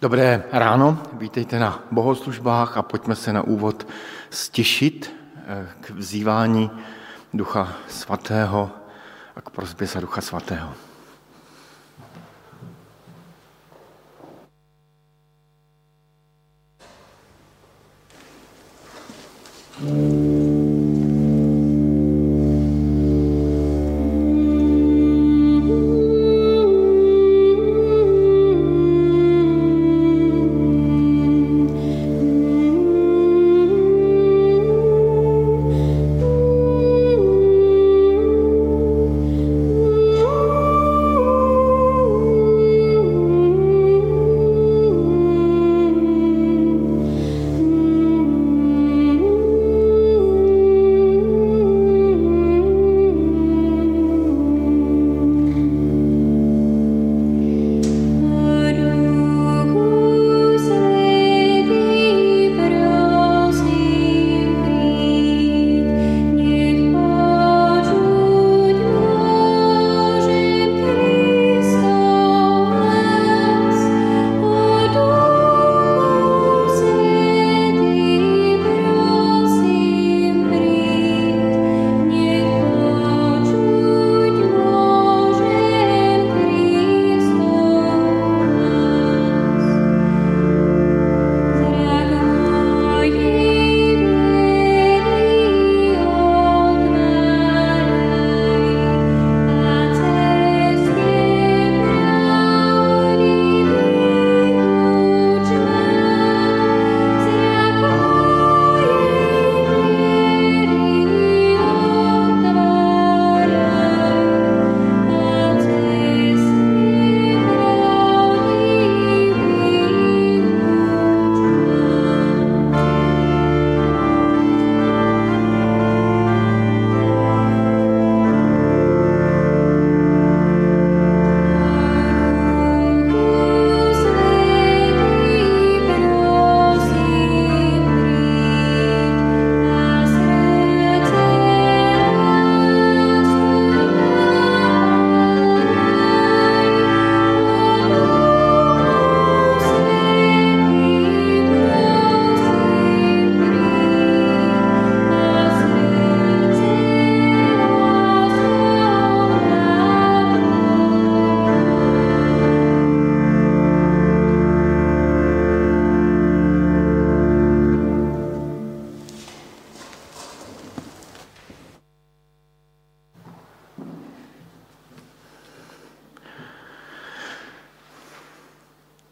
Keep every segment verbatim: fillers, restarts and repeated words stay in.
Dobré ráno, vítejte na bohoslužbách a pojďme se na úvod stišit k vzývání Ducha Svatého a k prosbě za Ducha Svatého.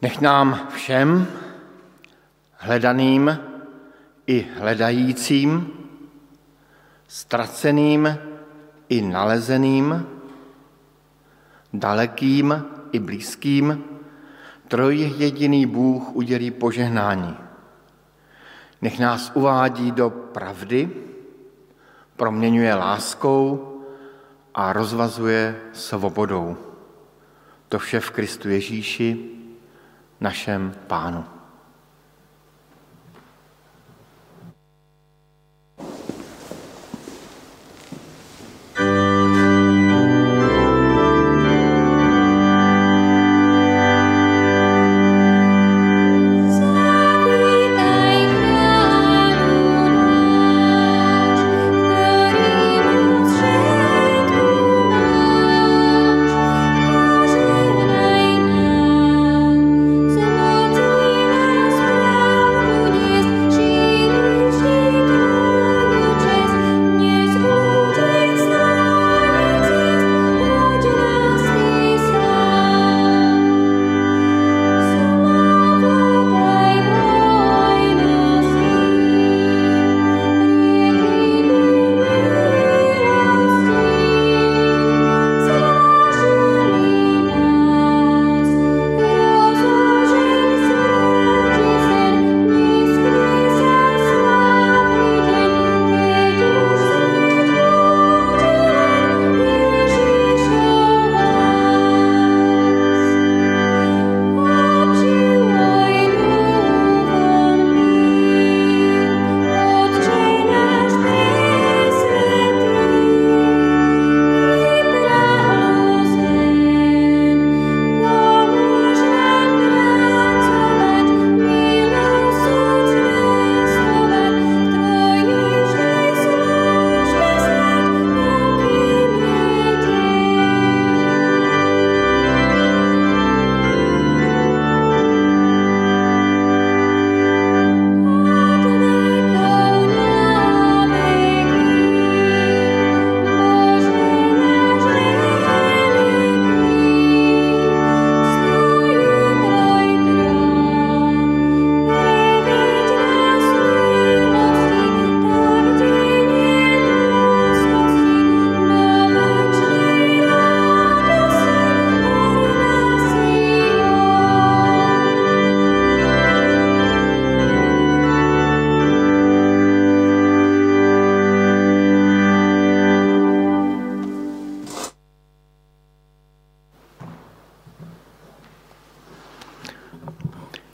Nech nám všem, hledaným i hledajícím, ztraceným i nalezeným, dalekým i blízkým, trojjediný Bůh udělí požehnání. Nech nás uvádí do pravdy, proměňuje láskou a rozvazuje svobodou. To vše v Kristu Ježíši, našem Pánu. Thank you.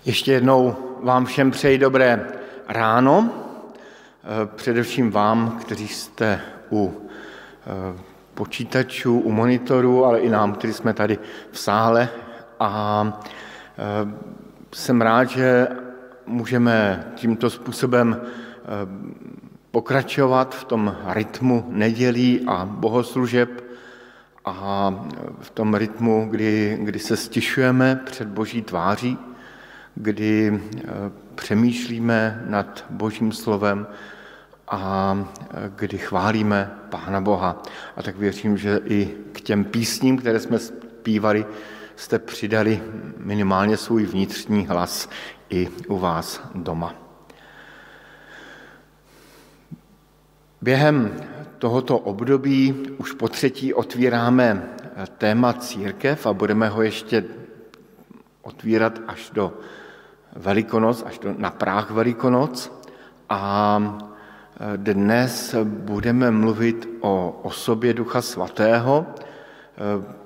Ještě jednou vám všem přeji dobré ráno, především vám, kteří jste u počítačů, u monitorů, ale i nám, kteří jsme tady v sále. A jsem rád, že můžeme tímto způsobem pokračovat v tom rytmu nedělí a bohoslužeb a v tom rytmu, kdy, kdy se stišujeme před Boží tváří, kdy přemýšlíme nad Božím slovem a kdy chválíme Pána Boha. A tak věřím, že i k těm písním, které jsme zpívali, jste přidali minimálně svůj vnitřní hlas i u vás doma. Během tohoto období už po třetí otvíráme téma církev a budeme ho ještě otvírat až do Velikonoc, až do, na práh Velikonoc. A dnes budeme mluvit o osobě Ducha Svatého,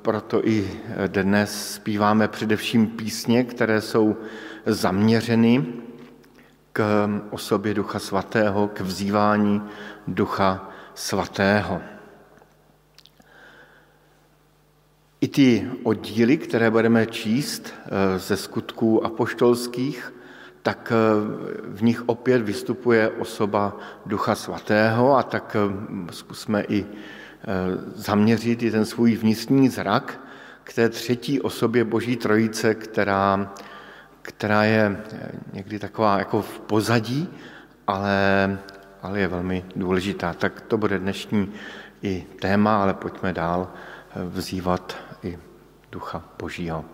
proto i dnes zpíváme především písně, které jsou zaměřeny k osobě Ducha Svatého, k vzývání Ducha Svatého. I ty oddíly, které budeme číst ze skutků apoštolských, tak v nich opět vystupuje osoba Ducha Svatého, a tak zkusme i zaměřit i ten svůj vnitřní zrak k té třetí osobě Boží Trojice, která, která je někdy taková jako v pozadí, ale, ale je velmi důležitá. Tak to bude dnešní i téma, ale pojďme dál vzývat i Ducha Božího.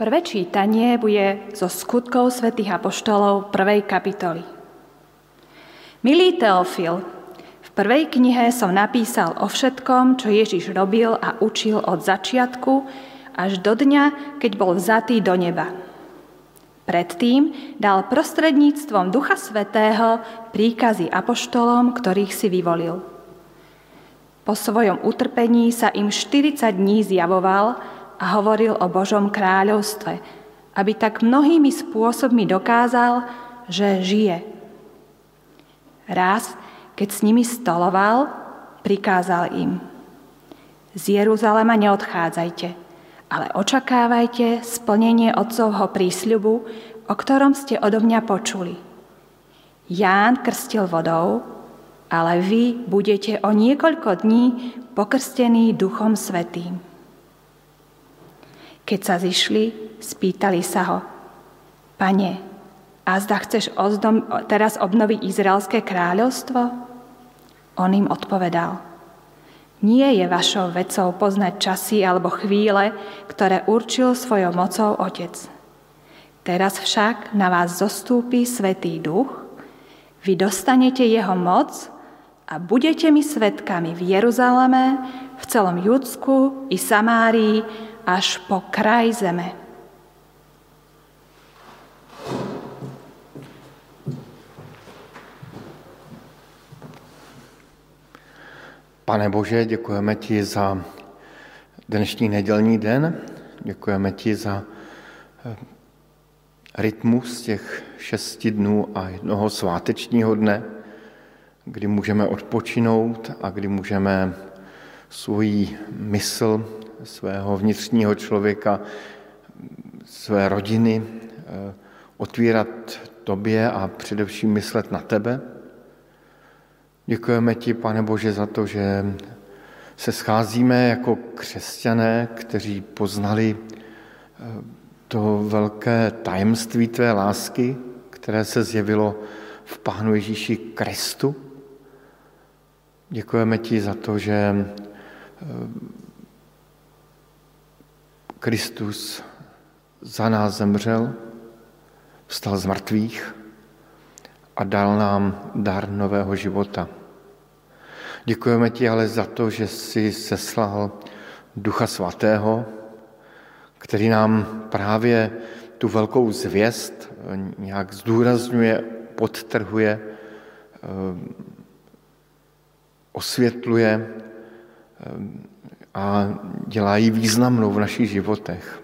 Prvé čítanie bude zo skutkov svätých apoštolov prvej kapitoly. Milý Teofil, v prvej knihe som napísal o všetkom, čo Ježiš robil a učil od začiatku až do dňa, keď bol vzatý do neba. Predtým dal prostredníctvom Ducha Svätého príkazy apoštolom, ktorých si vyvolil. Po svojom utrpení sa im štyridsať dní zjavoval a hovoril o Božom kráľovstve, aby tak mnohými spôsobmi dokázal, že žije. Raz, keď s nimi stoloval, prikázal im: Z Jeruzalema neodchádzajte, ale očakávajte splnenie otcovho prísľubu, o ktorom ste odo mňa počuli. Ján krstil vodou, ale vy budete o niekoľko dní pokrstení Duchom Svätým. Keď sa zišli, spýtali sa ho: Pane, azda chceš ozdom, teraz obnoviť Izraelské kráľovstvo? On im odpovedal: Nie je vašou vecou poznať časy alebo chvíle, ktoré určil svojou mocou Otec. Teraz však na vás zostúpi Svätý Duch, vy dostanete jeho moc a budete mi svedkami v Jeruzaleme, v celom Judsku i Samárii, až po kraj zeme. Pane Bože, děkujeme ti za dnešní nedělní den. Děkujeme ti za rytmus těch šesti dnů a jednoho svátečního dne, kdy můžeme odpočinout a kdy můžeme svůj mysl svého vnitřního člověka, své rodiny otvírat tobě a především myslet na tebe. Děkujeme ti, Pane Bože, za to, že se scházíme jako křesťané, kteří poznali to velké tajemství tvé lásky, které se zjevilo v Pánu Ježíši Kristu. Děkujeme ti za to, že Kristus za nás zemřel, vstal z mrtvých a dal nám dar nového života. Děkujeme ti ale za to, že jsi seslal Ducha Svatého, který nám právě tu velkou zvěst nějak zdůrazňuje, podtrhuje, osvětluje a dělá ji významnou v našich životech.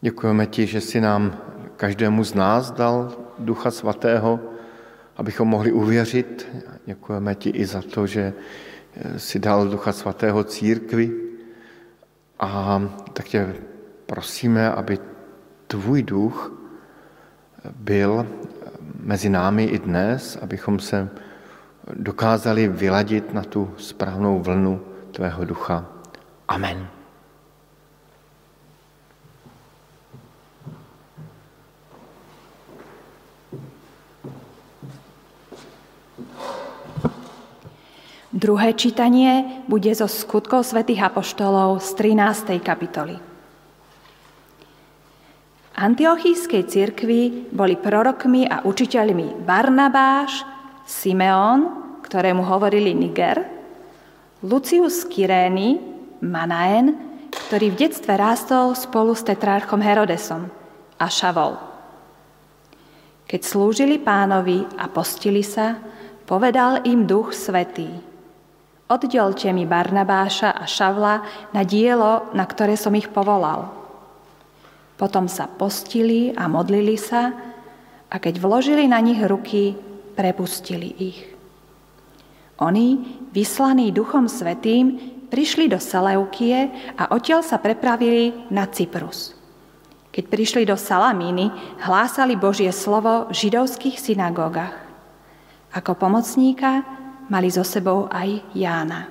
Děkujeme ti, že jsi nám každému z nás dal Ducha Svatého, abychom mohli uvěřit. Děkujeme ti i za to, že jsi dal Ducha Svatého církvi. A tak tě prosíme, aby tvůj duch byl mezi námi i dnes, abychom se dokázali vyladit na tu správnou vlnu tvého ducha. Amen. Druhé čítanie bude zo Skutkov svätých apoštolov z trinástej kapitoly. V Antiochijskej cirkvi boli prorokmi a učiteľmi Barnabáš, Simeon, ktorému hovorili Niger, Lucius z Kyrény, Manaen, ktorý v detstve rástol spolu s tetrarchom Herodesom, a Šavol. Keď slúžili Pánovi a postili sa, povedal im Duch Svätý: Oddelte mi Barnabáša a Šavla na dielo, na ktoré som ich povolal. Potom sa postili a modlili sa, a keď vložili na nich ruky, prepustili ich. Oni, vyslaní Duchom Svätým, prišli do Seleukie a odtiaľ sa prepravili na Cyprus. Keď prišli do Salamíny, hlásali Božie slovo v židovských synagógach. Ako pomocníka mali so sebou aj Jána.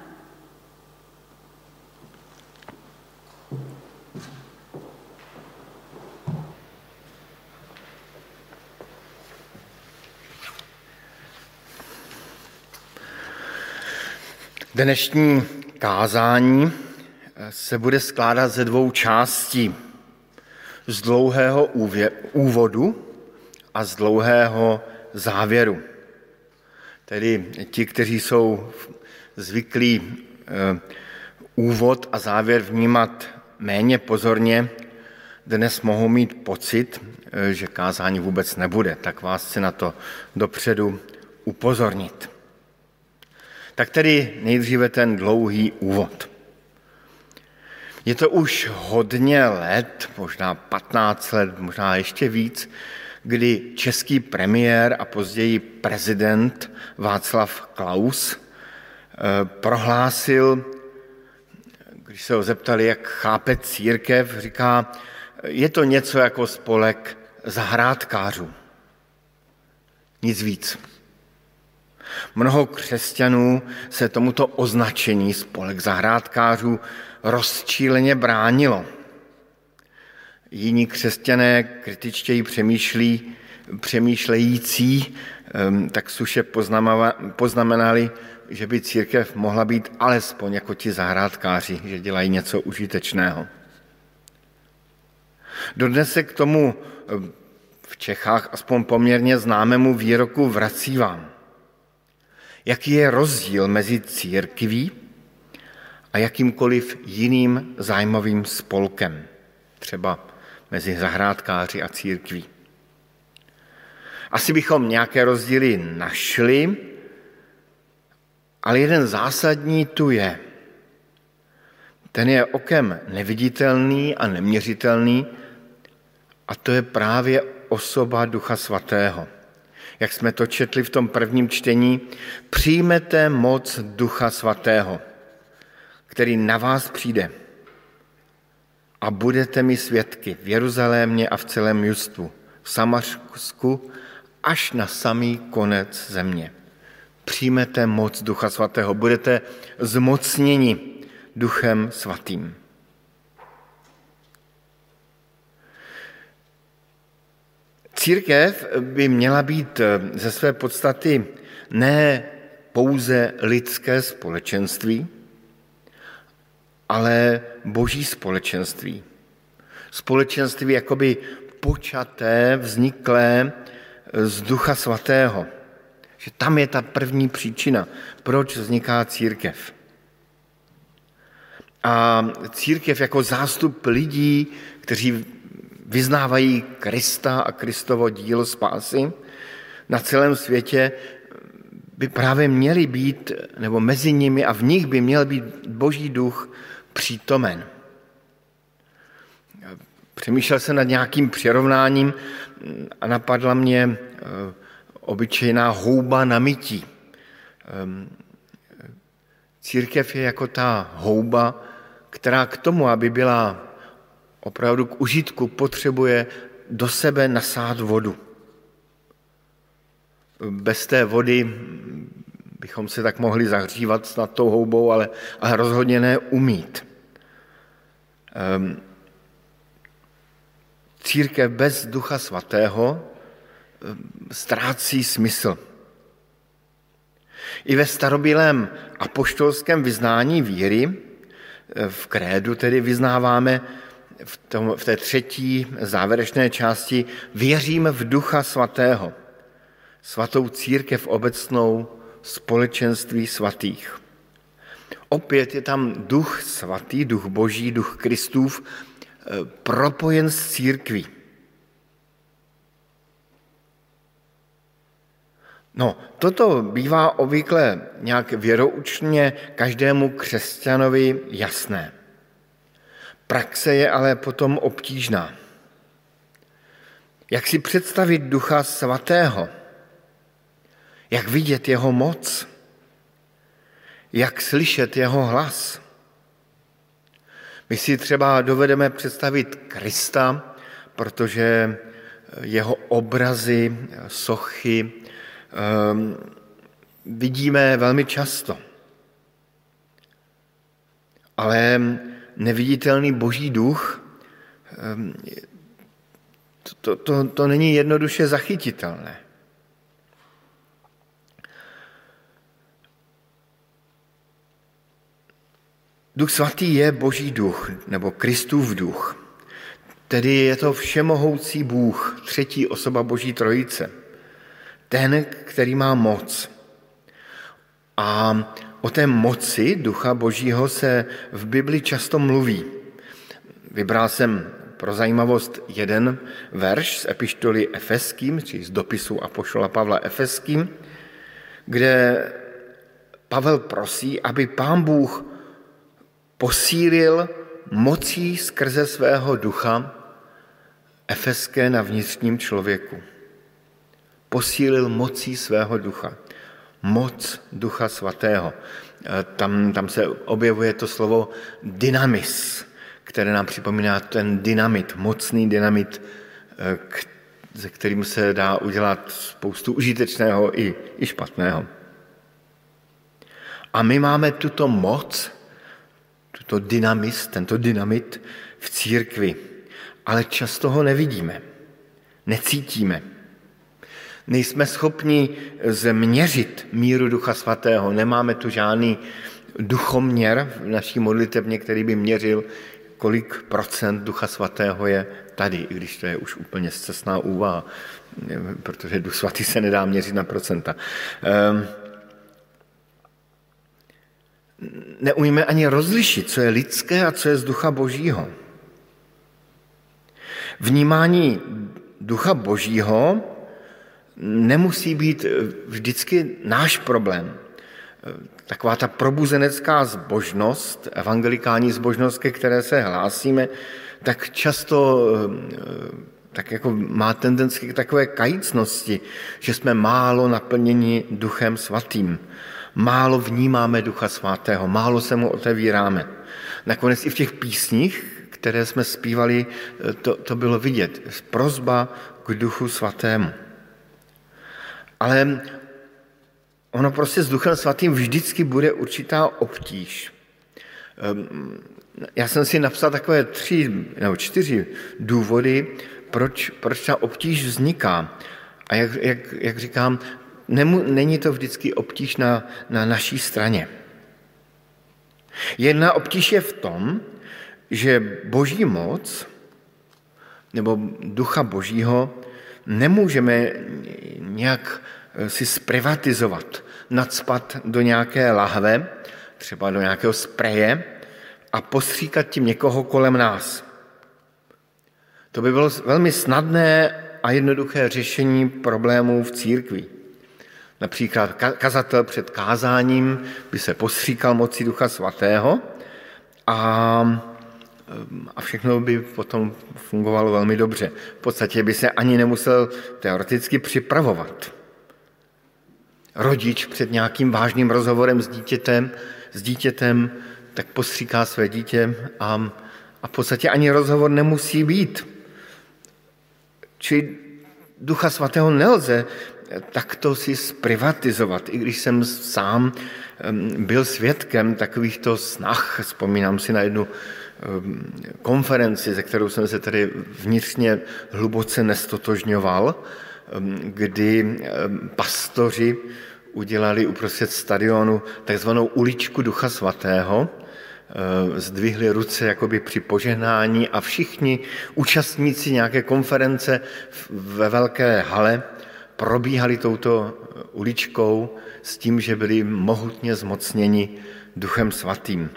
Dnešní kázání se bude skládat ze dvou částí. Z dlouhého úvě- úvodu a z dlouhého závěru. Tedy ti, kteří jsou zvyklí úvod a závěr vnímat méně pozorně, dnes mohou mít pocit, že kázání vůbec nebude, tak vás chci na to dopředu upozornit. Tak tedy nejdříve ten dlouhý úvod. Je to už hodně let, možná patnáct let, možná ještě víc, kdy český premiér a později prezident Václav Klaus prohlásil, když se ho zeptali, jak chápe církev, říká, je to něco jako spolek zahrádkářů. Nic víc. Mnoho křesťanů se tomuto označení spolek zahrádkářů rozčíleně bránilo. Jiní křesťané kritičtěji přemýšlí, přemýšlející tak suše poznamenali, že by církev mohla být alespoň jako ti zahrádkáři, že dělají něco užitečného. Dodnes se k tomu v Čechách aspoň poměrně známému výroku vrací vám. Jaký je rozdíl mezi církví a jakýmkoliv jiným zájmovým spolkem, třeba mezi zahrádkáři a církví? Asi bychom nějaké rozdíly našli, ale jeden zásadní tu je. Ten je okem neviditelný a neměřitelný a to je právě osoba Ducha Svatého. Jak jsme to četli v tom prvním čtení, přijmete moc Ducha Svatého, který na vás přijde a budete mi svědky v Jeruzalémě a v celém Judsku, v Samarsku až na samý konec země. Přijmete moc Ducha Svatého, budete zmocněni Duchem Svatým. Církev by měla být ze své podstaty ne pouze lidské společenství, ale boží společenství. Společenství jakoby počaté, vzniklé z Ducha Svatého. Že tam je ta první příčina, proč vzniká církev. A církev jako zástup lidí, kteří vyznávají Krista a Kristovo dílo spásy, na celém světě by právě měli být, nebo mezi nimi a v nich by měl být Boží duch přítomen. Přemýšlel jsem nad nějakým přirovnáním a napadla mě obyčejná houba na mytí. Církev je jako ta houba, která k tomu, aby byla opravdu k užitku, potřebuje do sebe nasát vodu. Bez té vody bychom se tak mohli zahřívat snad tou houbou, ale, ale rozhodně ne umýt. Církev bez Ducha Svatého ztrácí smysl. I ve starobylém apoštolském vyznání víry, v krédu tedy vyznáváme v, tom, v té třetí závěrečné části, věřím v Ducha Svatého, svatou církev obecnou, společenství svatých. Opět je tam Duch Svatý, Duch Boží, Duch Kristův, propojen s církví. No, toto bývá obvykle nějak věroučně každému křesťanovi jasné. Praxe je ale potom obtížná. Jak si představit Ducha Svatého? Jak vidět jeho moc? Jak slyšet jeho hlas? My si třeba dovedeme představit Krista, protože jeho obrazy, sochy vidíme velmi často. Ale neviditelný Boží duch, to, to, to není jednoduše zachytitelné. Duch Svatý je Boží duch, nebo Kristův duch. Tedy je to všemohoucí Bůh, třetí osoba Boží trojice. Ten, který má moc. A o té moci Ducha Božího se v Bibli často mluví. Vybral jsem pro zajímavost jeden verš z epištoly Efeským, či z dopisu apoštola Pavla Efeským, kde Pavel prosí, aby Pán Bůh posílil mocí skrze svého ducha efeské na vnitřním člověku. Posílil mocí svého ducha. moc Ducha Svatého. Tam, tam se objevuje to slovo dynamis, které nám připomíná ten dynamit, mocný dynamit, se kterým se dá udělat spoustu užitečného i, i špatného. A my máme tuto moc, tuto dynamis, tento dynamit v církvi, ale často ho nevidíme, necítíme. Nejsme schopni změřit míru Ducha Svatého, nemáme tu žádný duchoměr v naší modlitevně, který by měřil, kolik procent Ducha Svatého je tady, i když to je už úplně scestná úvaha, protože Duch Svatý se nedá měřit na procenta. Neumíme ani rozlišit, co je lidské a co je z Ducha Božího. Vnímání Ducha Božího nemusí být vždycky náš problém. Taková ta probuzenecká zbožnost, evangelikální zbožnost, ke které se hlásíme, tak často tak jako má tendenci k takové kajícnosti, že jsme málo naplněni Duchem Svatým. Málo vnímáme Ducha Svatého, málo se mu otevíráme. Nakonec i v těch písních, které jsme zpívali, to, to bylo vidět. Prosba k Duchu Svatému. Ale ono prostě s Duchem Svatým vždycky bude určitá obtíž. Já jsem si napsal takové tři nebo čtyři důvody, proč, proč ta obtíž vzniká. A jak, jak, jak říkám, nemu, není to vždycky obtíž na, na naší straně. Jedna obtíž je v tom, že Boží moc nebo Ducha Božího nemůžeme nějak si zprivatizovat, nadspat do nějaké lahve, třeba do nějakého spreje a postříkat tím někoho kolem nás. To by bylo velmi snadné a jednoduché řešení problémů v církvi. Například kazatel před kázáním by se postříkal mocí Ducha Svatého a a všechno by potom fungovalo velmi dobře. V podstatě by se ani nemusel teoreticky připravovat. Rodič před nějakým vážným rozhovorem s dítětem, s dítětem tak postříká své dítě a, a v podstatě ani rozhovor nemusí být. Či Ducha Svatého nelze takto si zprivatizovat. I když jsem sám byl svědkem takovýchto snah, vzpomínám si na jednu konferenci, ze kterou jsem se tedy vnitřně hluboce nestotožňoval, kdy pastoři udělali uprostřed stadionu takzvanou uličku Ducha Svatého, zdvihli ruce jakoby při požehnání a všichni účastníci nějaké konference ve velké hale probíhali touto uličkou s tím, že byli mohutně zmocněni Duchem Svatým.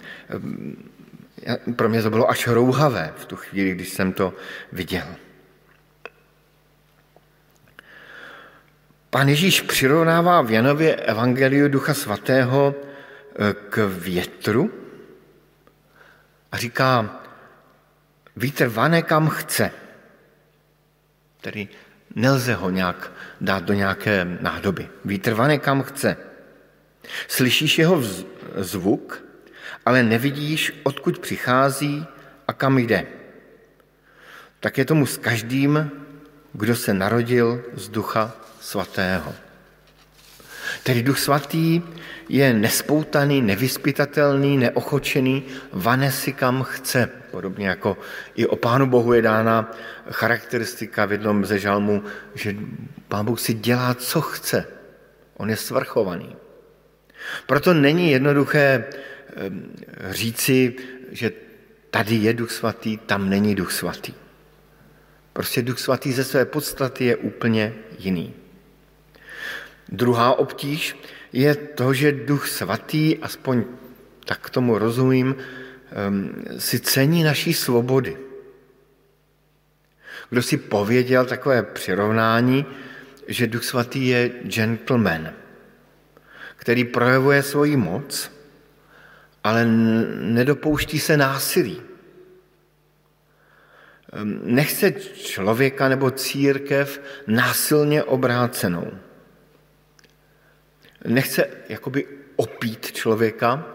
Pro mě to bylo až rouhavé v tu chvíli, když jsem to viděl. Pán Ježíš přirovnává v Janově evangeliu Ducha Svatého k větru a říká, vítr vane kam chce. Tedy nelze ho nějak dát do nějaké nádoby. Vítr vane kam chce. Slyšíš jeho zvuk, ale nevidíš, odkud přichází a kam jde. Tak je tomu s každým, kdo se narodil z Ducha Svatého. Tedy Duch Svatý je nespoutaný, nevyspytatelný, neochočený, vane si kam chce. Podobně jako i o Pánu Bohu je dána charakteristika v jednom ze žalmů, že Pán Bůh si dělá, co chce. On je svrchovaný. Proto není jednoduché říci, že tady je Duch Svatý, tam není Duch Svatý. Prostě Duch Svatý ze své podstaty je úplně jiný. Druhá obtíž je to, že Duch Svatý, aspoň tak tomu rozumím, si cení naší svobody. Kdo si pověděl takové přirovnání, že Duch Svatý je gentleman, který projevuje svoji moc, ale nedopouští se násilí. Nechce člověka nebo církev násilně obrácenou. nechce jakoby opít člověka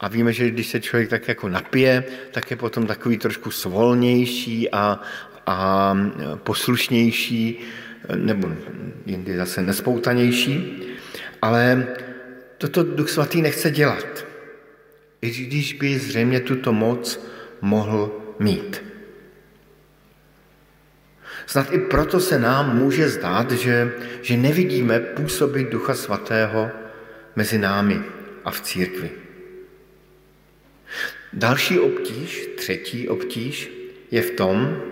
a víme, že když se člověk tak jako napije, tak je potom takový trošku svolnější a, a poslušnější, nebo jindy zase nespoutanější, ale toto Duch Svatý nechce dělat, i když by zřejmě tuto moc mohl mít. Snad i proto se nám může zdát, že, že nevidíme působit Ducha Svatého mezi námi a v církvi. Další obtíž, třetí obtíž, je v tom,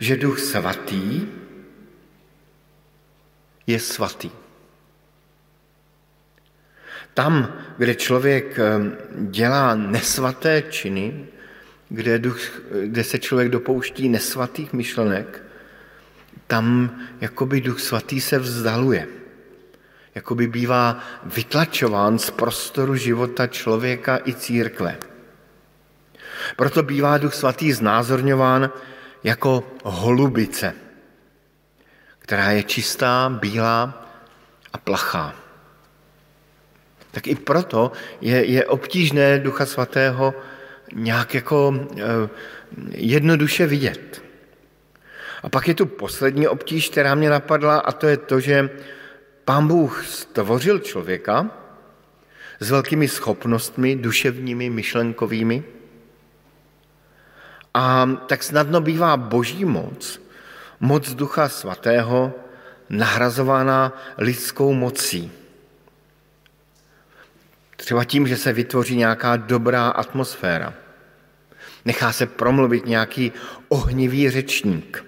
že Duch Svatý je svatý. Tam, kde člověk dělá nesvaté činy, kde, duch, kde se člověk dopouští nesvatých myšlenek, tam jakoby Duch Svatý se vzdaluje. Jakoby bývá vytlačován z prostoru života člověka i církve. Proto bývá Duch Svatý znázorňován jako holubice, která je čistá, bílá a plachá. Tak i proto je, je obtížné Ducha Svatého nějak jako jednoduše vidět. A pak je tu poslední obtíž, která mě napadla, a to je to, že Pán Bůh stvořil člověka s velkými schopnostmi, duševními, myšlenkovými, a tak snadno bývá boží moc, moc Ducha Svatého, nahrazována lidskou mocí. Třeba tím, že se vytvoří nějaká dobrá atmosféra. Nechá se promluvit nějaký ohnivý řečník.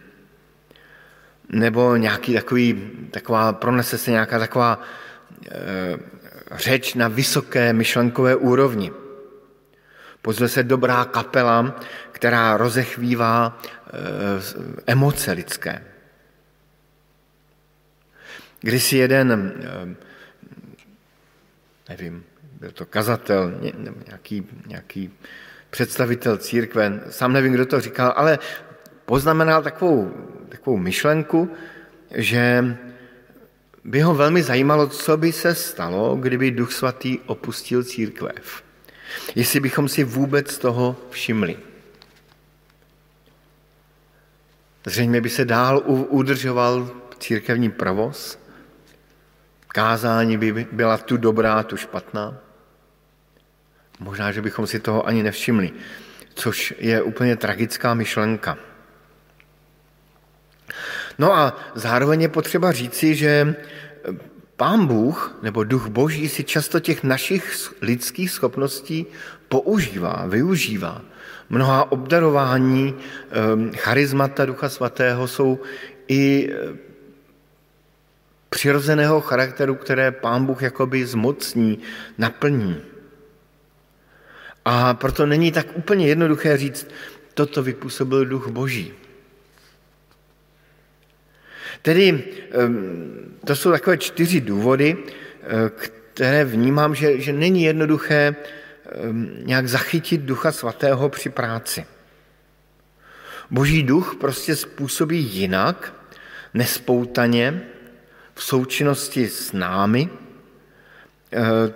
Nebo nějaký takový, taková, pronese se nějaká taková e, řeč na vysoké myšlenkové úrovni. Pozve se dobrá kapela, která rozechvívá e, emoce lidské. Kdysi jeden, e, nevím, byl to kazatel, nějaký, nějaký představitel církve, sám nevím, kdo to říkal, ale poznamenal takovou, takovou myšlenku, že by ho velmi zajímalo, co by se stalo, kdyby Duch Svatý opustil církev. Jestli bychom si vůbec toho všimli. Zřejmě by se dál udržoval církevní provoz, kázání by byla tu dobrá, tu špatná. Možná, že bychom si toho ani nevšimli, což je úplně tragická myšlenka. No a zároveň je potřeba říci, že Pán Bůh nebo Duch Boží si často těch našich lidských schopností používá, využívá. Mnohá obdarování, charismata Ducha Svatého jsou i přirozeného charakteru, které Pán Bůh jakoby zmocní, naplní. A proto není tak úplně jednoduché říct, toto vypůsobil Duch Boží. Tedy to jsou takové čtyři důvody, které vnímám, že, že není jednoduché nějak zachytit Ducha Svatého při práci. Boží Duch prostě způsobí jinak, nespoutaně, v součinnosti s námi,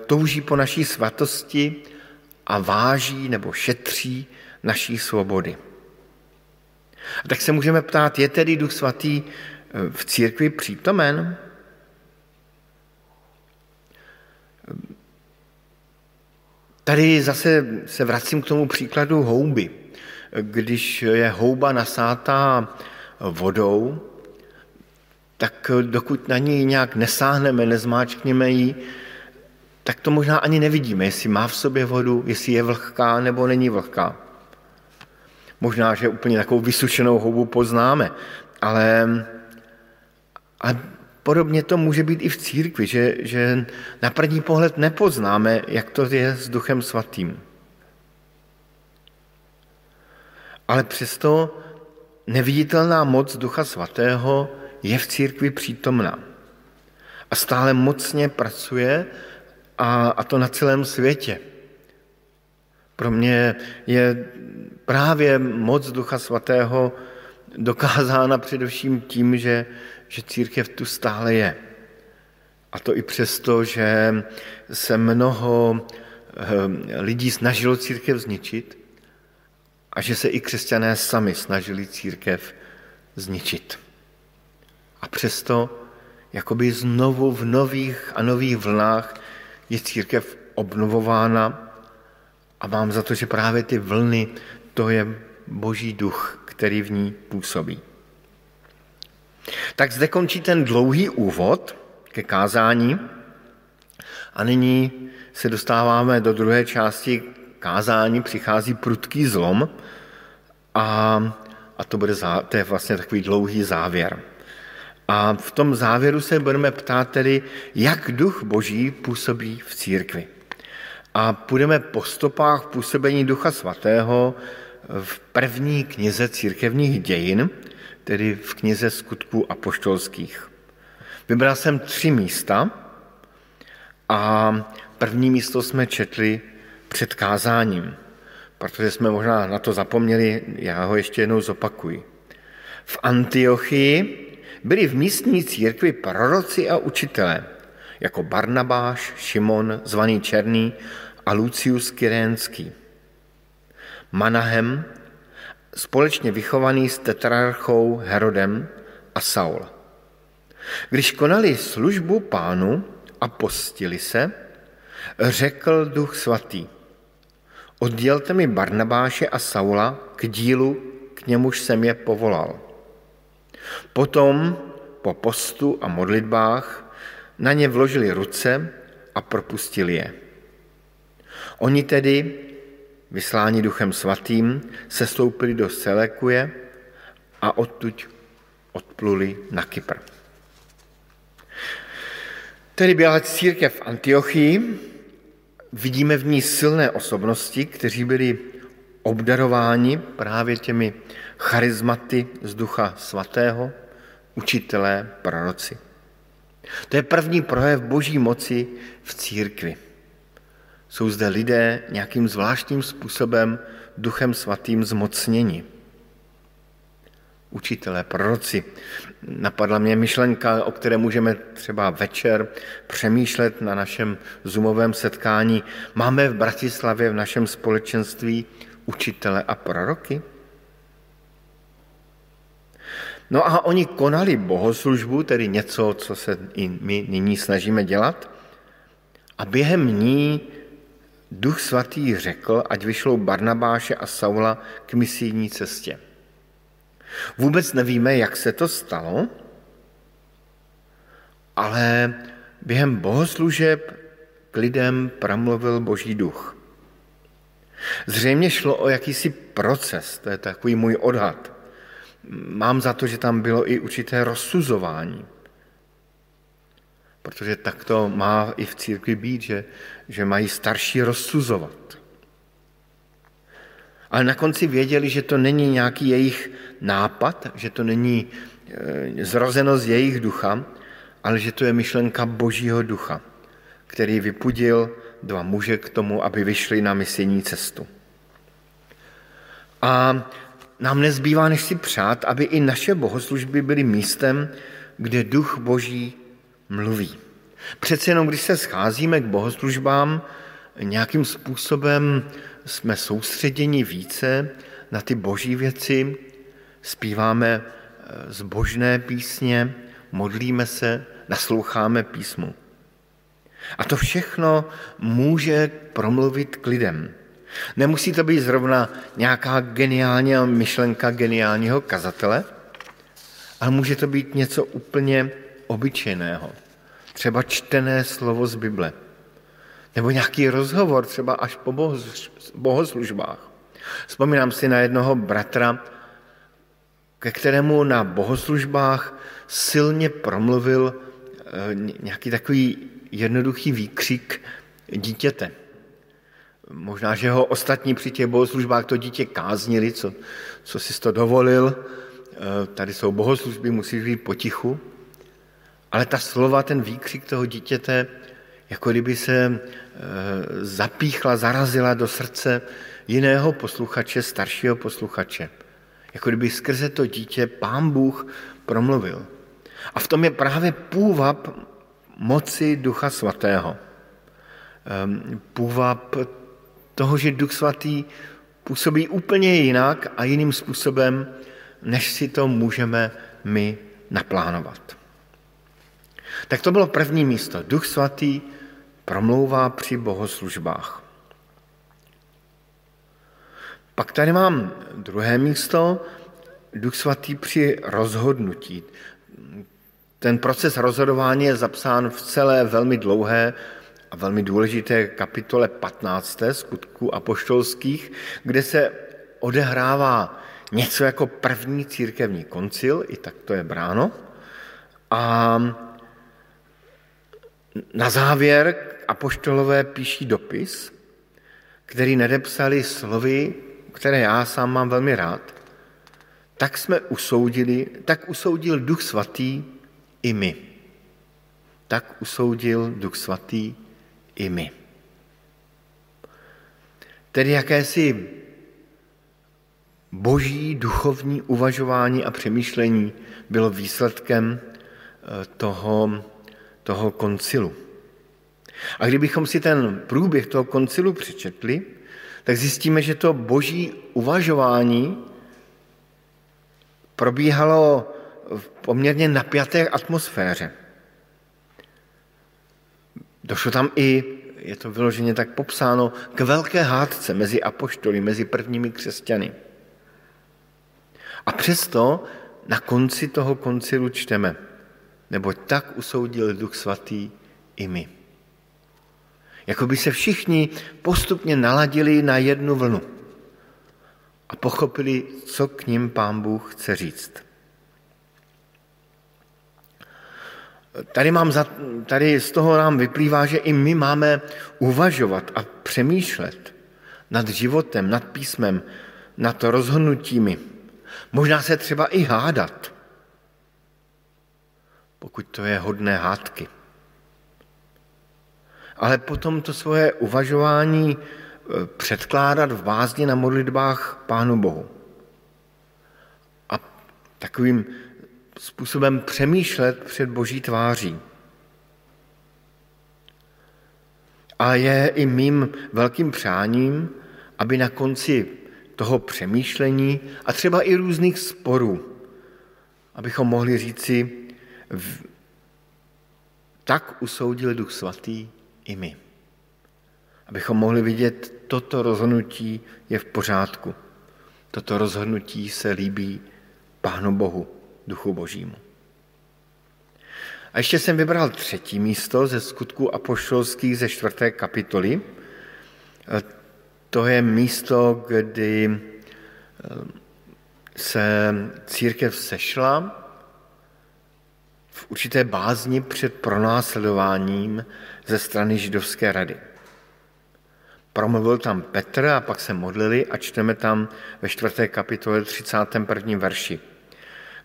touží po naší svatosti a váží nebo šetří naší svobody. A tak se můžeme ptát, je tedy Duch Svatý v církvi přítomen? Tady zase se vracím k tomu příkladu houby. Když je houba nasátá vodou, tak dokud na ní nějak nesáhneme, nezmáčkneme ji, tak to možná ani nevidíme, jestli má v sobě vodu, jestli je vlhká nebo není vlhká. Možná, že úplně takovou vysušenou houbu poznáme, ale a podobně to může být i v církvi, že, že na první pohled nepoznáme, jak to je s Duchem Svatým. Ale přesto neviditelná moc Ducha Svatého je v církvi přítomná a stále mocně pracuje, a, a to na celém světě. Pro mě je právě moc Ducha Svatého dokázána především tím, že, že církev tu stále je A to i přesto, že se mnoho lidí snažilo církev zničit a že se i křesťané sami snažili církev zničit. A přesto jakoby znovu v nových a nových vlnách je církev obnovována a mám za to, že právě ty vlny, to je Boží duch, který v ní působí. Tak zde končí ten dlouhý úvod ke kázání a nyní se dostáváme do druhé části kázání, přichází prudký zlom a, a to, bude, to je vlastně takový dlouhý závěr. A v tom závěru se budeme ptát tedy, jak duch Boží působí v církvi. A půjdeme po stopách působení Ducha Svatého v první knize církevních dějin, tedy v knize Skutků apoštolských. Vybral jsem tři místa a první místo jsme četli před kázáním, protože jsme možná na to zapomněli, já ho ještě jednou zopakuji. V Antiochii byli v místní církvi proroci a učitelé, jako Barnabáš, Šimon, zvaný Černý a Lucius Kyrénský. Manahem, společně vychovaný s tetrarchou Herodem a Saul. Když konali službu Pánu a postili se, řekl Duch Svatý, oddělte mi Barnabáše a Saula k dílu, k němuž jsem je povolal. Potom po postu a modlitbách na ně vložili ruce a propustili je. Oni tedy, vyslání Duchem Svatým, sestoupili do Selekuje a odtud odpluli na Kypr. Tedy byla církev v Antiochii, vidíme v ní silné osobnosti, kteří byli obdarováni právě těmi charizmaty z Ducha Svatého, učitelé, proroci. To je první projev Boží moci v církvi. Jsou zde lidé nějakým zvláštním způsobem Duchem Svatým zmocněni. Učitelé, proroci. Napadla mě myšlenka, o které můžeme třeba večer přemýšlet na našem zoomovém setkání. Máme v Bratislavě, v našem společenství, učitele a proroky? No a oni konali bohoslužbu, tedy něco, co se i my nyní snažíme dělat. A během ní Duch Svatý řekl, ať vyšlou Barnabáše a Saula k misijní cestě. Vůbec nevíme, jak se to stalo, ale během bohoslužeb k lidem promluvil Boží duch. Zřejmě šlo o jakýsi proces, to je takový můj odhad. Mám za to, že tam bylo i určité rozsuzování. Protože tak to má i v církvi být, že, že mají starší rozsuzovat. Ale na konci věděli, že to není nějaký jejich nápad, že to není zrozeno z jejich ducha, ale že to je myšlenka Božího ducha, který vypudil dva muže k tomu, aby vyšli na misijní cestu. A nám nezbývá, než si přát, aby i naše bohoslužby byly místem, kde duch Boží mluví. Přece jenom, když se scházíme k bohoslužbám, nějakým způsobem jsme soustředěni více na ty boží věci, zpíváme zbožné písně, modlíme se, nasloucháme písmu. A to všechno může promluvit k lidem. Nemusí to být zrovna nějaká geniální myšlenka geniálního kazatele, ale může to být něco úplně obyčejného. Třeba čtené slovo z Bible. Nebo nějaký rozhovor, třeba až po bohoslužbách. Vzpomínám si na jednoho bratra, ke kterému na bohoslužbách silně promluvil nějaký takový jednoduchý výkřik dítěte. Možná, že ho ostatní při těch bohoslužbách to dítě káznili, co, co si to dovolil. Tady jsou bohoslužby, musíš být potichu. Ale ta slova, ten výkřik toho dítěte, jako kdyby se zapíchla, zarazila do srdce jiného posluchače, staršího posluchače. Jako kdyby skrze to dítě Pán Bůh promluvil. A v tom je právě půvab moci Ducha Svatého. Půvab toho, že Duch Svatý působí úplně jinak a jiným způsobem, než si to můžeme my naplánovat. Tak to bylo první místo. Duch Svatý promlouvá při bohoslužbách. Pak tady mám druhé místo, Duch Svatý při rozhodnutí. Ten proces rozhodování je zapsán v celé velmi dlouhé a velmi důležité kapitole patnácté skutků apoštolských, kde se odehrává něco jako první církevní koncil, i tak to je bráno. A na závěr apoštolové píší dopis, který nadepsali slovy, které já sám mám velmi rád. Tak jsme usoudili, tak usoudil Duch Svatý i my. Tak usoudil Duch Svatý i my. Tedy jakési boží duchovní uvažování a přemýšlení bylo výsledkem toho, toho koncilu. A kdybychom si ten průběh toho koncilu přečetli, tak zjistíme, že to boží uvažování probíhalo v poměrně napjaté atmosféře. Došlo tam i, je to vyloženě tak popsáno, k velké hádce mezi apoštoly, mezi prvními křesťany. A přesto na konci toho koncilu čteme, neboť tak usoudil Duch Svatý i my. Jakoby se všichni postupně naladili na jednu vlnu a pochopili, co k nim Pán Bůh chce říct. Tady, mám za, tady z toho nám vyplývá, že i my máme uvažovat a přemýšlet nad životem, nad písmem, nad rozhodnutími. Možná se třeba i hádat, pokud to je hodné hádky. Ale potom to svoje uvažování předkládat v bázni na modlitbách Pánu Bohu. A takovým způsobem přemýšlet před Boží tváří. A je i mým velkým přáním, aby na konci toho přemýšlení a třeba i různých sporů, abychom mohli říci, tak usoudil Duch Svatý i my. Abychom mohli vidět, toto rozhodnutí je v pořádku. Toto rozhodnutí se líbí Pánu Bohu, Duchu Božímu. A ještě jsem vybral třetí místo ze skutků apoštolských ze čtvrté kapitoly. To je místo, kdy se církev sešla v určité bázni před pronásledováním ze strany židovské rady. Promluvil tam Petr a pak se modlili a čteme tam ve čtvrté kapitole třicátém prvním verši.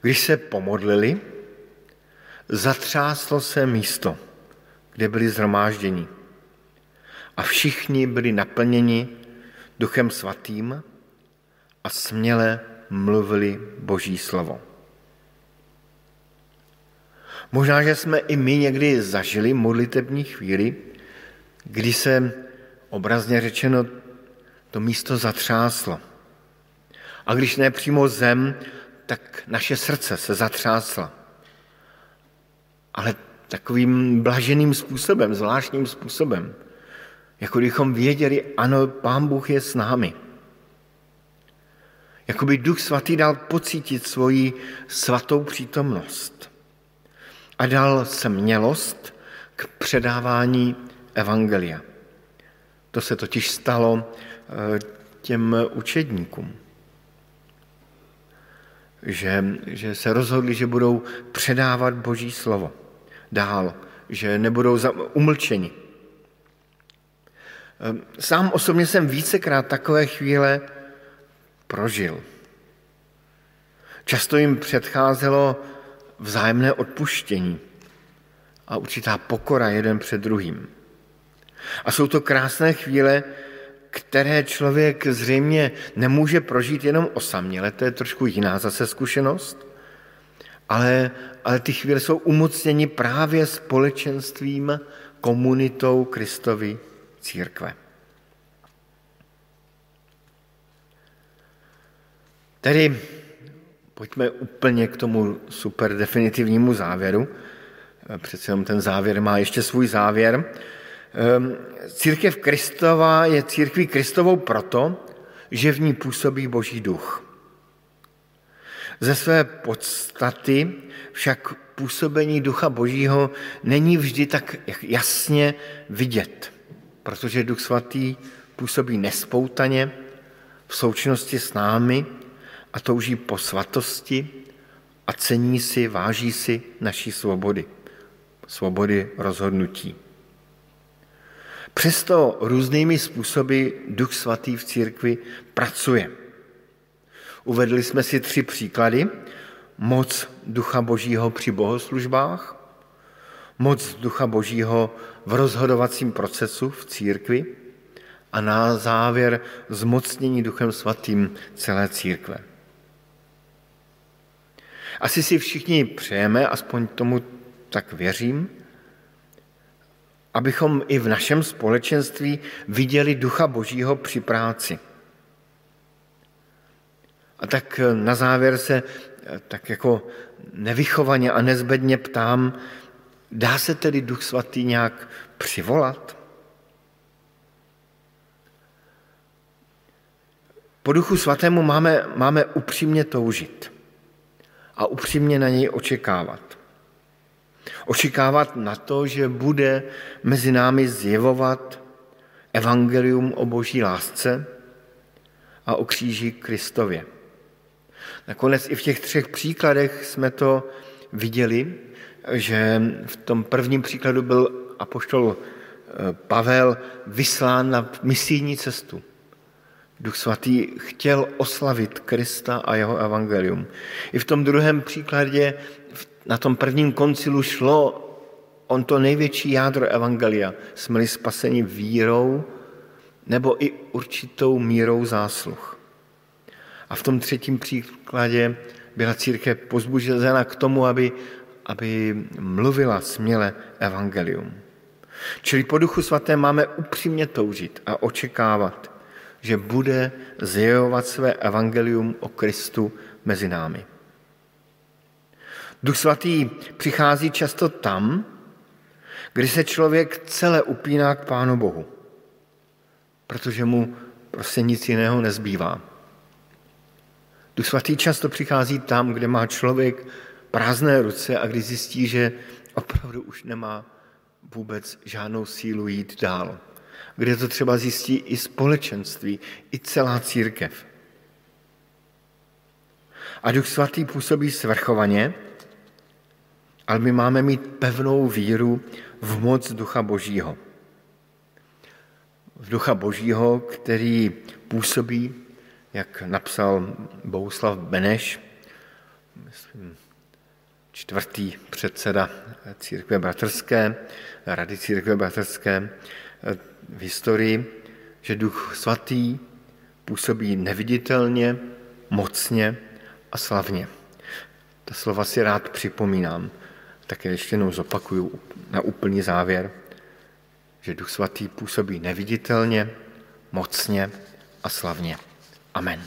Když se pomodlili, zatřáslo se místo, kde byli shromážděni. A všichni byli naplněni Duchem Svatým a směle mluvili Boží slovo. Možná, že jsme i my někdy zažili modlitební chvíli, kdy se obrazně řečeno to místo zatřáslo. A když ne přímo zem, tak naše srdce se zatřásla. Ale takovým blaženým způsobem, zvláštním způsobem, jako kdybychom věděli, ano, Pán Bůh je s námi. Jakoby Duch Svatý dal pocítit svoji svatou přítomnost a dal smělost k předávání evangelia. To se totiž stalo těm učedníkům, že, že se rozhodli, že budou předávat Boží slovo dál, že nebudou umlčeni. Sám osobně jsem vícekrát takové chvíle prožil. Často jim předcházelo vzájemné odpuštění a určitá pokora jeden před druhým. A jsou to krásné chvíle, které člověk zřejmě nemůže prožít jenom osaměle, to je trošku jiná zase zkušenost, ale, ale ty chvíle jsou umocněni právě společenstvím, komunitou Kristovy církve. Tedy pojďme úplně k tomu super definitivnímu závěru. Přece jenom ten závěr má ještě svůj závěr. Církev Kristova je církví Kristovou proto, že v ní působí Boží duch. Ze své podstaty však působení ducha Božího není vždy tak jasně vidět, protože duch svatý působí nespoutaně v součinnosti s námi a touží po svatosti a cení si, váží si naší svobody, svobody rozhodnutí. Přesto různými způsoby duch svatý v církvi pracuje. Uvedli jsme si tři příklady. Moc ducha Božího při bohoslužbách, moc ducha Božího v rozhodovacím procesu v církvi a na závěr zmocnění duchem svatým celé církve. Asi si všichni přejeme, aspoň tomu tak věřím, abychom i v našem společenství viděli ducha Božího při práci. A tak na závěr se tak jako nevychovaně a nezbedně ptám, dá se tedy duch svatý nějak přivolat? Po duchu svatému máme, máme upřímně toužit a upřímně na něj očekávat. Očekávat na to, že bude mezi námi zjevovat evangelium o Boží lásce a o kříži Kristově. Nakonec i v těch třech příkladech jsme to viděli, že v tom prvním příkladu byl apoštol Pavel vyslán na misijní cestu. Duch svatý chtěl oslavit Krista a jeho evangelium. I v tom druhém příkladě, na tom prvním koncilu šlo on to největší jádro evangelia. Jsme-li spaseni vírou nebo i určitou mírou zásluh. A v tom třetím příkladě byla církev pozbuzena k tomu, aby, aby mluvila směle evangelium. Čili po duchu svatém máme upřímně toužit a očekávat, že bude zjevovat své evangelium o Kristu mezi námi. Duch svatý přichází často tam, kdy se člověk celé upíná k Pánu Bohu, protože mu prostě nic jiného nezbývá. Duch svatý často přichází tam, kde má člověk prázdné ruce a kdy zjistí, že opravdu už nemá vůbec žádnou sílu jít dál. Kde to třeba zjistí i společenství, i celá církev. A Duch svatý působí svrchovaně, ale my máme mít pevnou víru v moc Ducha Božího. V Ducha Božího, který působí, jak napsal Bohuslav Beneš, myslím, čtvrtý předseda církve bratrské, Rady církve bratrské v historii, že Duch svatý působí neviditelně, mocně a slavně. Ta slova si rád připomínám. Také ještě jednou zopakuju na úplný závěr, že Duch svatý působí neviditelně, mocně a slavně. Amen.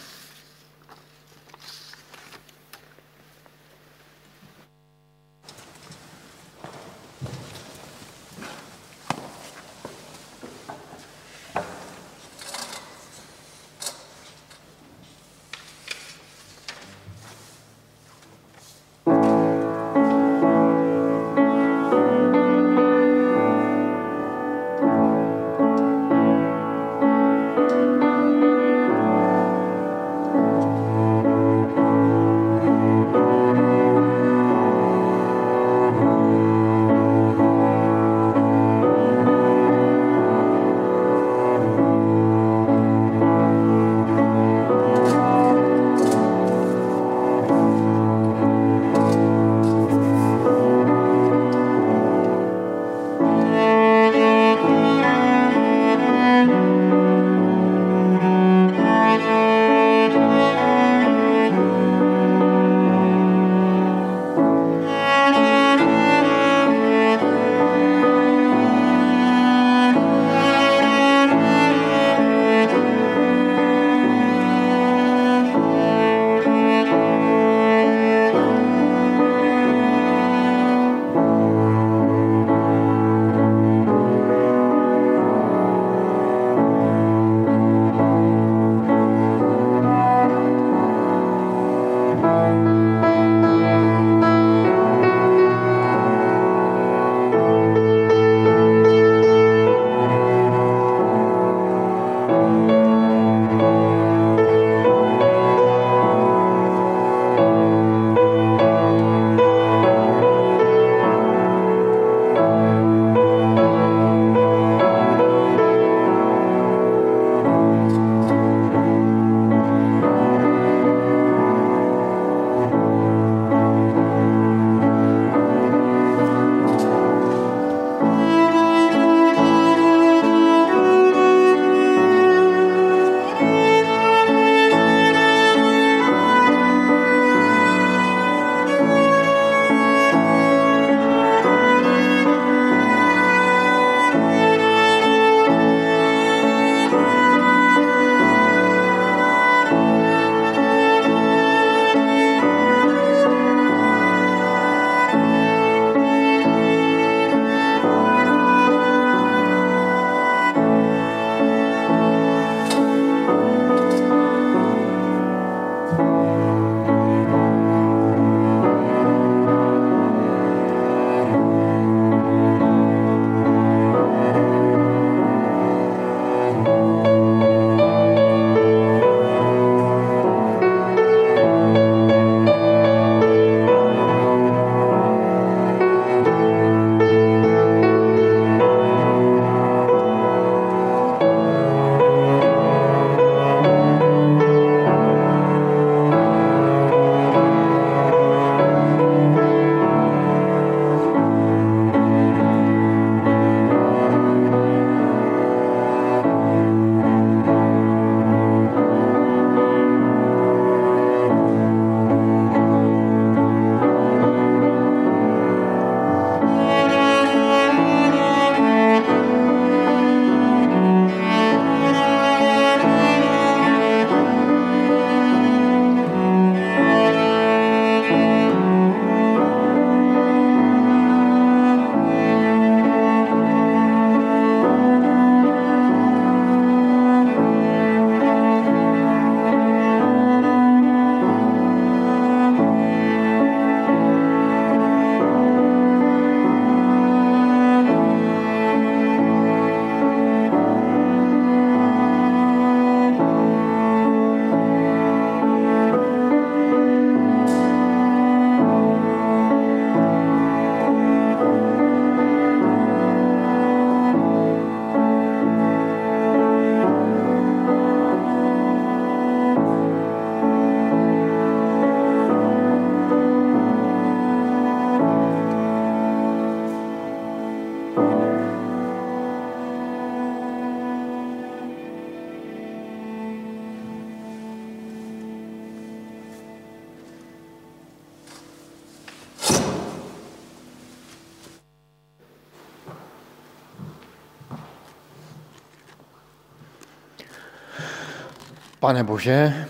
Pane Bože,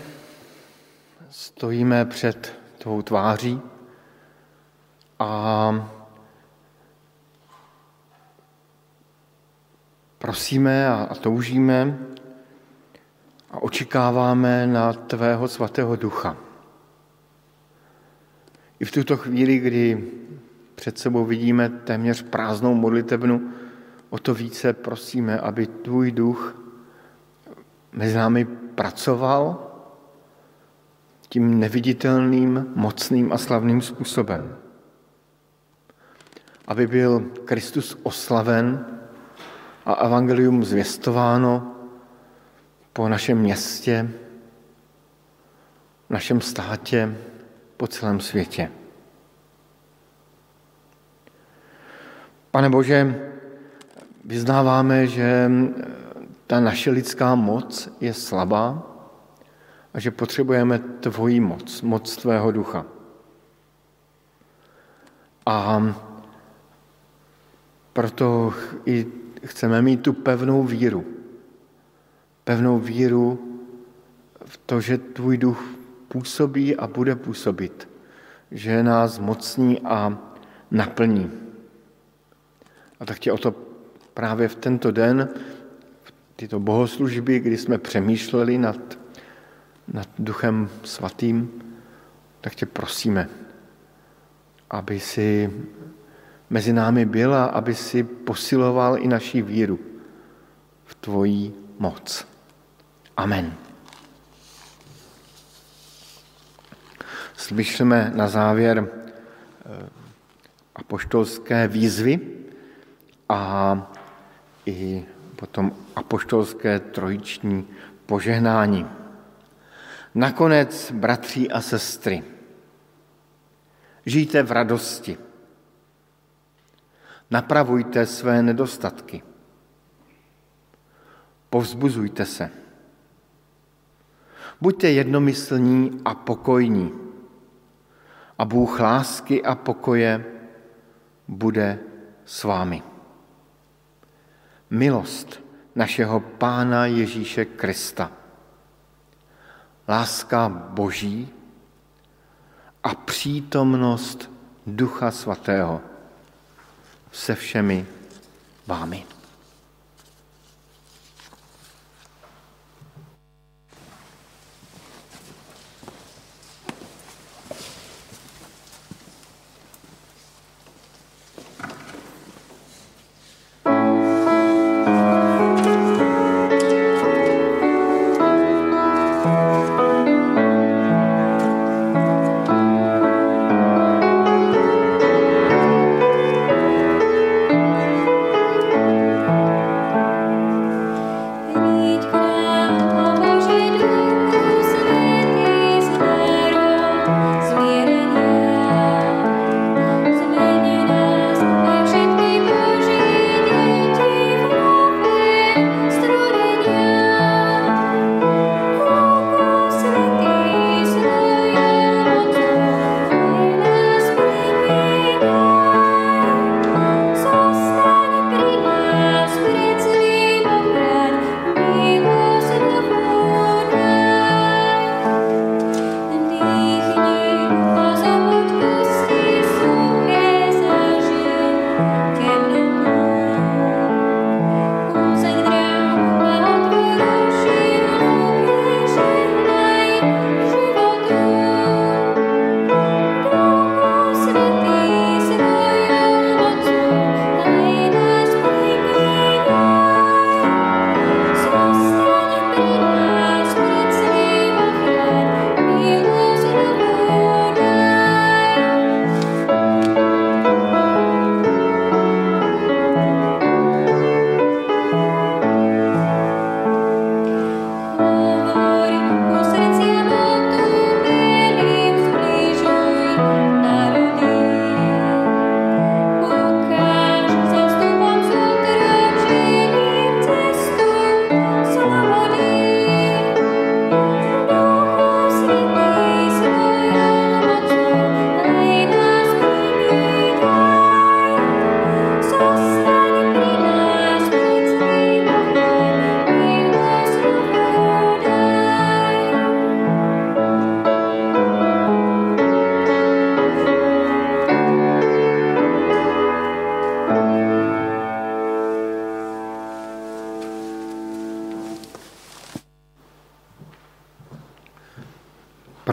stojíme před tvou tváří a prosíme a toužíme a očekáváme na tvého svatého ducha. I v tuto chvíli, kdy před sebou vidíme téměř prázdnou modlitebnu, o to více prosíme, aby tvůj duch mezi námi pracoval tím neviditelným, mocným a slavným způsobem. Aby byl Kristus oslaven a evangelium zvěstováno po našem městě, našem státě, po celém světě. Pane Bože, vyznáváme, že ta naše lidská moc je slabá a že potřebujeme tvoji moc, moc tvého ducha. A proto i chceme mít tu pevnou víru. Pevnou víru v to, že tvůj duch působí a bude působit. Že nás mocní a naplní. A tak tě o to právě v tento den, tyto bohoslužby, kdy jsme přemýšleli nad, nad Duchem Svatým, tak tě prosíme, aby si mezi námi byla, aby si posiloval i naši víru v tvojí moc. Amen. Slyšíme na závěr apoštolské výzvy a i potom apoštolské trojiční požehnání. Nakonec, bratří a sestry, žijte v radosti. Napravujte své nedostatky. Povzbuzujte se. Buďte jednomyslní a pokojní. A Bůh lásky a pokoje bude s vámi. Milost našeho Pána Ježíše Krista, láska Boží a přítomnost Ducha Svatého se všemi vámi.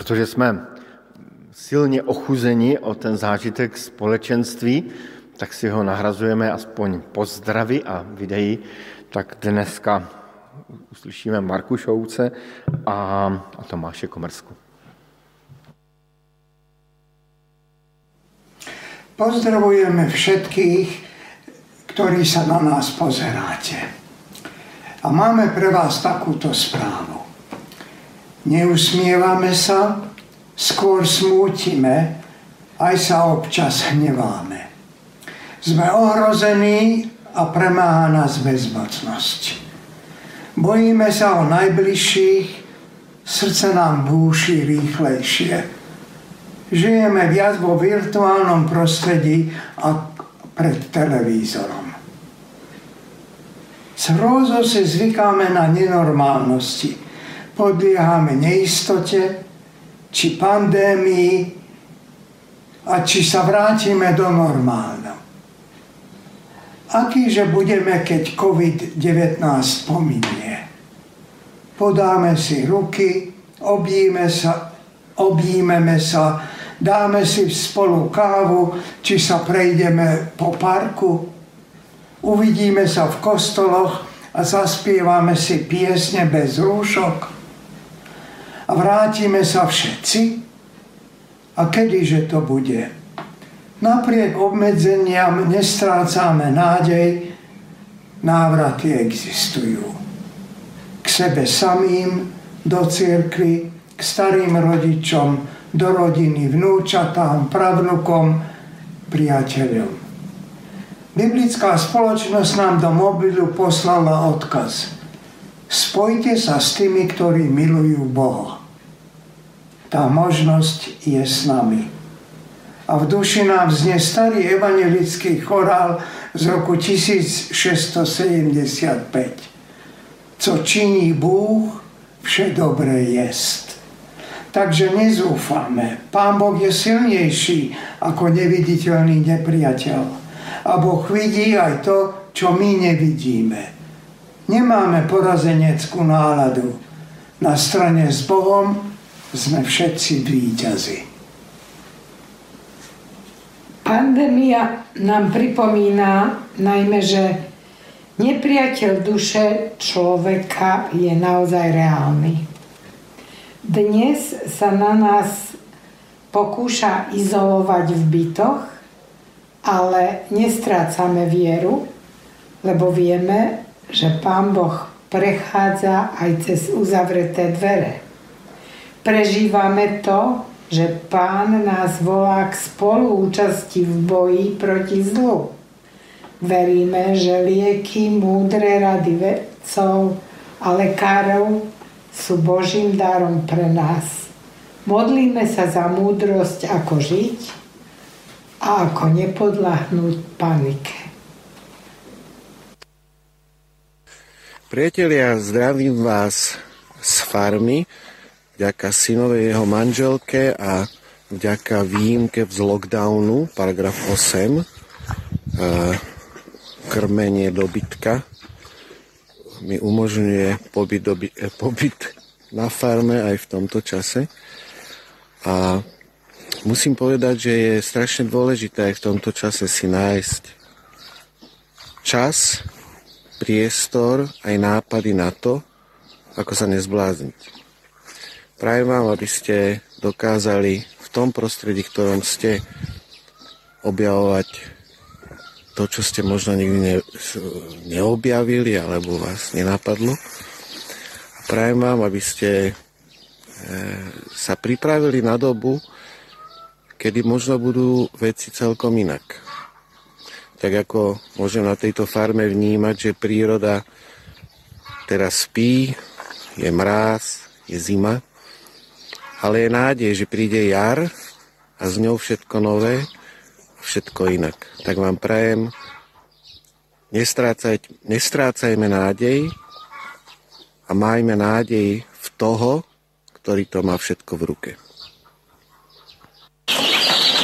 protože jsme silně ochuzeni o ten zážitek společenství, tak si ho nahrazujeme aspoň pozdravy a videí. Tak dneska uslyšíme Marku Šouce a, a Tomáše Komrsku. Pozdravujeme všetkých, ktorí sa na nás pozeráte. A máme pre vás takúto správu. Neusmievame sa, skôr smútime, aj sa občas hneváme. Sme ohrození a premáha nás bezmocnosť. Bojíme sa o najbližších, srdce nám búši rýchlejšie. Žijeme viac vo virtuálnom prostredí a pred televízorom. S hrôzou si zvykáme na nenormálnosti. Podliehame neistote, či pandémii a či sa vrátime do normálna. Akýže budeme, keď kovid devätnásť pominie? Podáme si ruky, objíme sa, objímeme sa, dáme si spolu kávu, či sa prejdeme po parku, uvidíme sa v kostoloch a zaspievame si piesne bez rúšok a vrátime sa všetci. A kedyže to bude? Napriek obmedzeniam nestrácame nádej, návraty existujú. K sebe samým, do cirkvi, k starým rodičom, do rodiny, vnúčatám, pravnukom, priateľom. Biblická spoločnosť nám do mobilu poslala odkaz. Spojte sa s tými, ktorí milujú Boha. Tá možnosť je s nami. A v duši nám znie starý evanjelický chorál z roku tisíc šesťsto sedemdesiatpäť. Co činí Bůh, vše dobré jest. Takže nezúfame. Pán Boh je silnejší ako neviditeľný nepriateľ. A Boh vidí aj to, čo my nevidíme. Nemáme porazeneckú náladu. Na strane s Bohom sme všetci víťazi. Pandémia nám pripomína najmä, že nepriateľ duše človeka je naozaj reálny. Dnes sa na nás pokúša izolovať v bytoch, ale nestrácame vieru, lebo vieme, že Pán Boh prechádza aj cez uzavreté dvere. Prežívame to, že Pán nás volá k spoluúčasti v boji proti zlu. Veríme, že lieky, múdre rady vedcov a lekárov sú Božím darom pre nás. Modlíme sa za múdrosť, ako žiť a ako nepodľahnúť panike. Priatelia, zdravím vás z farmy. Vďaka synovej jeho manželke a vďaka výjimke z lockdownu, paragraf osem, krmenie dobytka mi umožňuje pobyt, doby, pobyt na farme aj v tomto čase. A musím povedať, že je strašne dôležité aj v tomto čase si nájsť čas, priestor, aj nápady na to, ako sa nezblázniť. Prajem vám, aby ste dokázali v tom prostredí, v ktorom ste, objavovať to, čo ste možno nikdy ne, neobjavili, alebo vás nenapadlo. A prajem vám, aby ste e, sa pripravili na dobu, kedy možno budú veci celkom inak. Tak ako môžem na tejto farme vnímať, že príroda teraz spí, je mráz, je zima, ale je nádej, že príde jar a s ňou všetko nové, všetko inak. Tak vám prajem, nestrácaj, nestrácajme nádej a majme nádej v toho, ktorý to má všetko v ruke.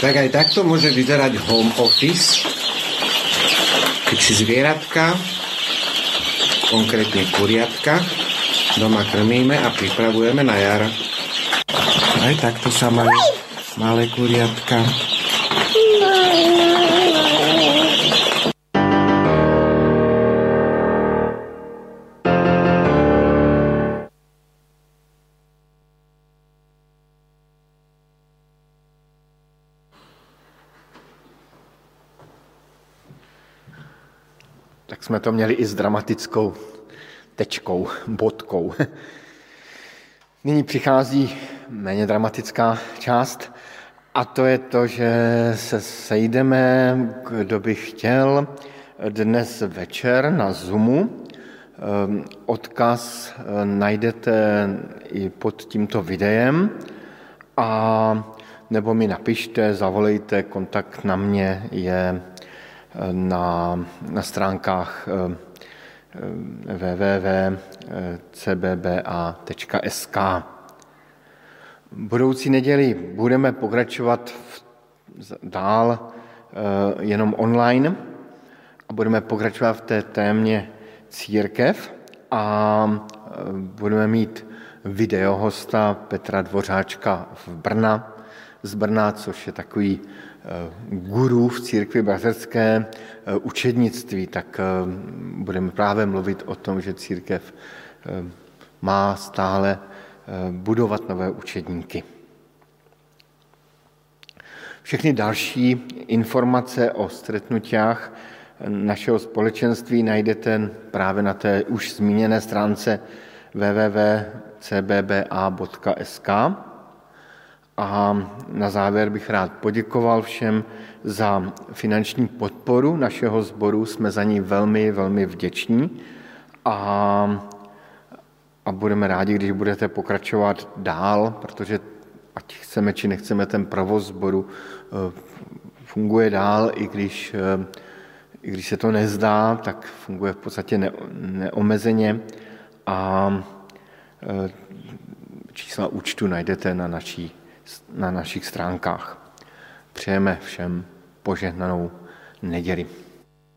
Tak aj takto môže vyzerať home office, keď si zvieratka, konkrétne kuriatka, doma krmíme a pripravujeme na jar. Aj takto sa majú malé kuriatka. Tak jsme to měli i s dramatickou tečkou, bodkou. Nyní přichází méně dramatická část a to je to, že se sejdeme, kdo by chtěl, dnes večer na Zoomu. Odkaz najdete i pod tímto videem a nebo mi napište, zavolejte, kontakt na mě je na, na stránkách w w w tečka c b b a tečka s k. Budoucí neděli budeme pokračovat dál jenom online a budeme pokračovat v té témě církev a budeme mít videohosta Petra Dvořáčka v Brna, z Brna, což je takový guru v církvi bratrské učednictví, tak budeme právě mluvit o tom, že církev má stále budovat nové učedníky. Všechny další informace o stretnutiach našeho společenství najdete právě na té už zmíněné stránce w w w tečka c b b a tečka s k. A na závěr bych rád poděkoval všem za finanční podporu našeho sboru. Jsme za ní velmi, velmi vděční a, a budeme rádi, když budete pokračovat dál, protože ať chceme, či nechceme, ten provoz sboru funguje dál, i když, i když se to nezdá, tak funguje v podstatě ne, neomezeně a čísla účtu najdete na naší na našich stránkách. Přejeme všem požehnanou neděli.